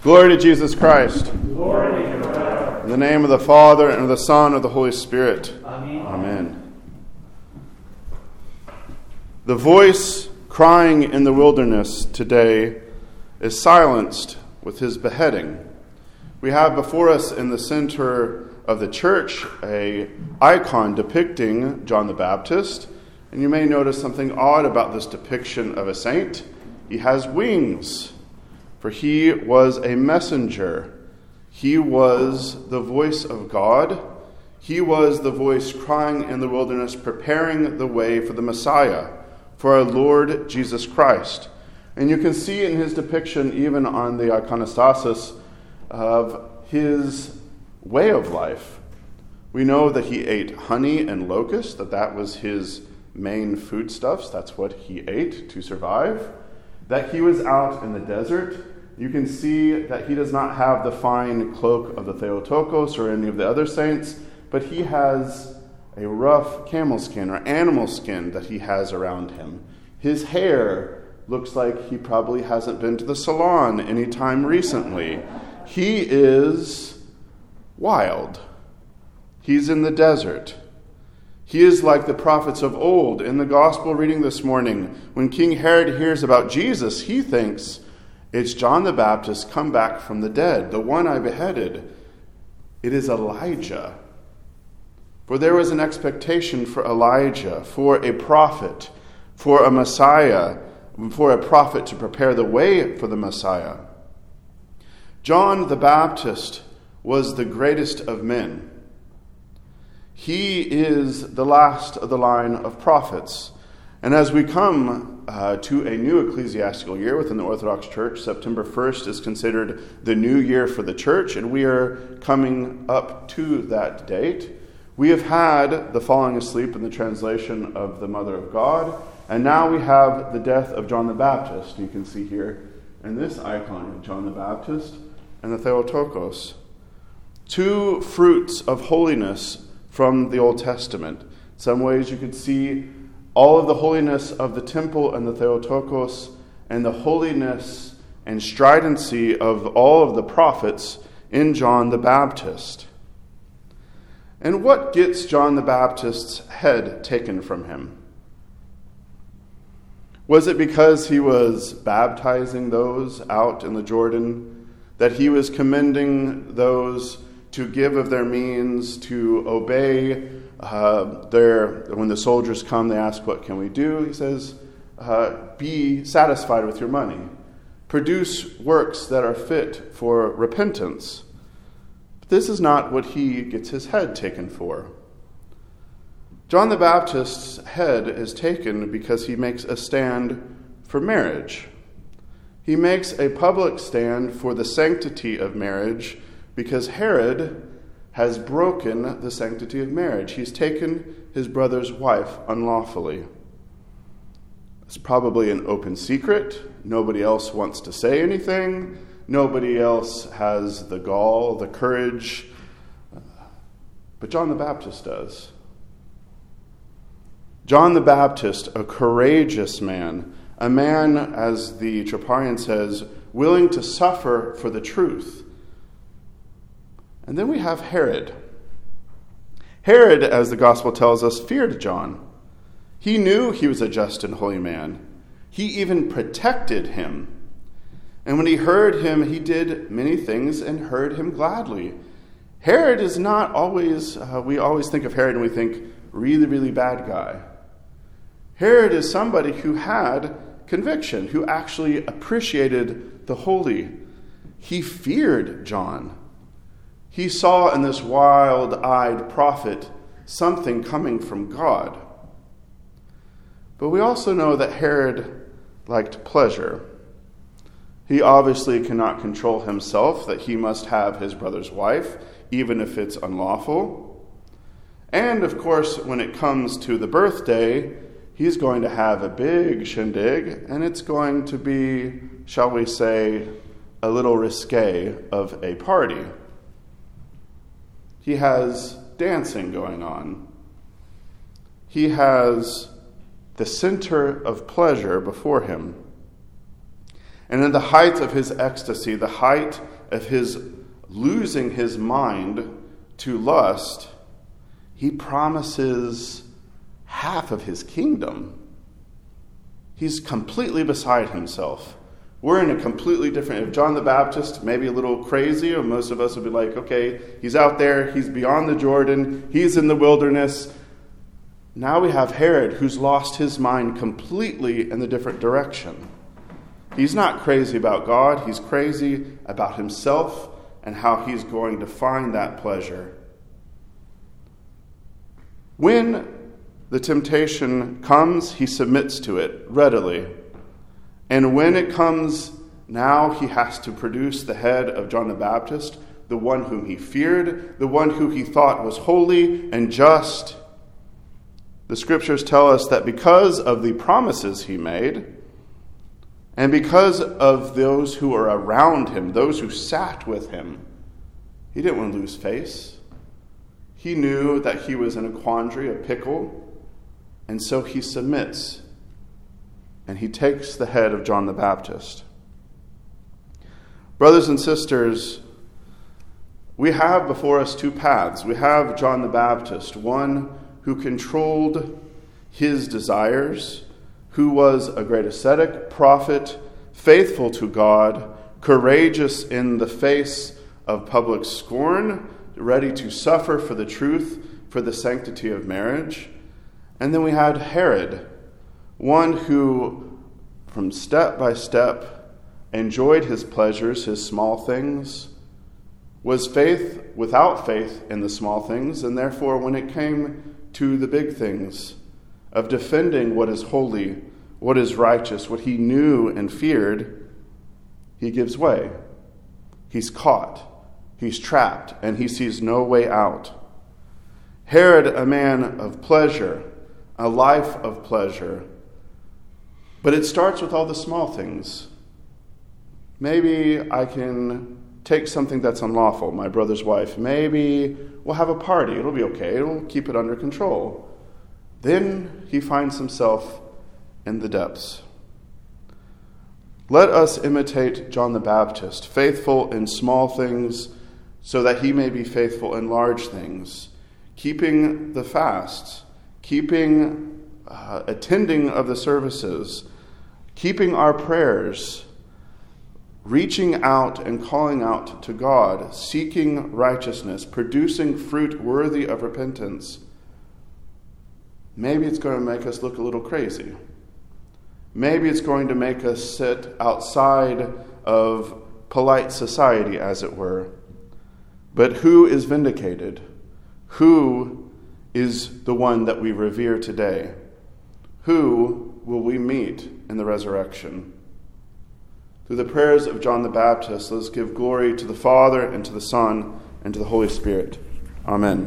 Glory to Jesus Christ. Glory to God. In the name of the Father, and of the Son, and of the Holy Spirit. Amen. Amen. The voice crying in the wilderness today is silenced with his beheading. We have before us in the center of the church an icon depicting John the Baptist. And you may notice something odd about this depiction of a saint. He has wings. For he was a messenger. He was the voice of God. He was the voice crying in the wilderness, preparing the way for the Messiah, for our Lord Jesus Christ. And you can see in his depiction, even on the iconostasis, of his way of life. We know that he ate honey and locusts, that was his main foodstuffs. That's what he ate to survive. That he was out in the desert. You can see that he does not have the fine cloak of the Theotokos or any of the other saints, but he has a rough camel skin or animal skin that he has around him. His hair looks like he probably hasn't been to the salon any time recently. He is wild. He's in the desert. He is like the prophets of old. In the gospel reading this morning, when King Herod hears about Jesus, he thinks it's John the Baptist come back from the dead, the one I beheaded. It is Elijah. For there was an expectation for Elijah, for a prophet, for a Messiah, for a prophet to prepare the way for the Messiah. John the Baptist was the greatest of men. He is the last of the line of prophets. And as we come to a new ecclesiastical year within the Orthodox Church, September 1st is considered the new year for the church, and we are coming up to that date. We have had the falling asleep in the translation of the Mother of God, and now we have the death of John the Baptist. You can see here in this icon of John the Baptist and the Theotokos. Two fruits of holiness from the Old Testament. In some ways you could see all of the holiness of the temple and the Theotokos and the holiness and stridency of all of the prophets in John the Baptist. And what gets John the Baptist's head taken from him? Was it because he was baptizing those out in the Jordan? That he was commending those to give of their means, to obey when the soldiers come, they ask, what can we do? He says, be satisfied with your money. Produce works that are fit for repentance. But this is not what he gets his head taken for. John the Baptist's head is taken because he makes a stand for marriage. He makes a public stand for the sanctity of marriage, because Herod has broken the sanctity of marriage. He's taken his brother's wife unlawfully. It's probably an open secret. Nobody else wants to say anything. Nobody else has the gall, the courage. But John the Baptist does. John the Baptist, a courageous man, a man, as the Troparion says, willing to suffer for the truth. And then we have Herod. Herod, as the gospel tells us, feared John. He knew he was a just and holy man. He even protected him. And when he heard him, he did many things and heard him gladly. Herod is not always, we always think of Herod and we think, really, really bad guy. Herod is somebody who had conviction, who actually appreciated the holy. He feared John. He saw in this wild-eyed prophet something coming from God. But we also know that Herod liked pleasure. He obviously cannot control himself, that he must have his brother's wife, even if it's unlawful. And, of course, when it comes to the birthday, he's going to have a big shindig, and it's going to be, shall we say, a little risque of a party. He has dancing going on. He has the center of pleasure before him. And in the height of his ecstasy, the height of his losing his mind to lust, he promises half of his kingdom. He's completely beside himself. We're in a completely different... If John the Baptist, maybe a little crazy, or most of us would be like, okay, he's out there, he's beyond the Jordan, he's in the wilderness. Now we have Herod, who's lost his mind completely in the different direction. He's not crazy about God, he's crazy about himself and how he's going to find that pleasure. When the temptation comes, he submits to it readily. And when it comes, now he has to produce the head of John the Baptist, the one whom he feared, the one who he thought was holy and just. The scriptures tell us that because of the promises he made, and because of those who are around him, those who sat with him, he didn't want to lose face. He knew that he was in a quandary, a pickle, and so he submits. And he takes the head of John the Baptist. Brothers and sisters, we have before us two paths. We have John the Baptist, one who controlled his desires, who was a great ascetic, prophet, faithful to God, courageous in the face of public scorn, ready to suffer for the truth, for the sanctity of marriage. And then we had Herod, one who, from step by step, enjoyed his pleasures, his small things, was without faith in the small things, and therefore when it came to the big things of defending what is holy, what is righteous, what he knew and feared, he gives way. He's caught, he's trapped, and he sees no way out. Herod, a man of pleasure, a life of pleasure, but it starts with all the small things. Maybe I can take something that's unlawful, my brother's wife. Maybe we'll have a party. It'll be okay. It'll keep it under control. Then he finds himself in the depths. Let us imitate John the Baptist, faithful in small things so that he may be faithful in large things, keeping the fasts, attending of the services, keeping our prayers, reaching out and calling out to God, seeking righteousness, producing fruit worthy of repentance. Maybe it's going to make us look a little crazy. Maybe it's going to make us sit outside of polite society, as it were. But who is vindicated? Who is the one that we revere today? Who will we meet in the resurrection? Through the prayers of John the Baptist, let's give glory to the Father, and to the Son, and to the Holy Spirit. Amen.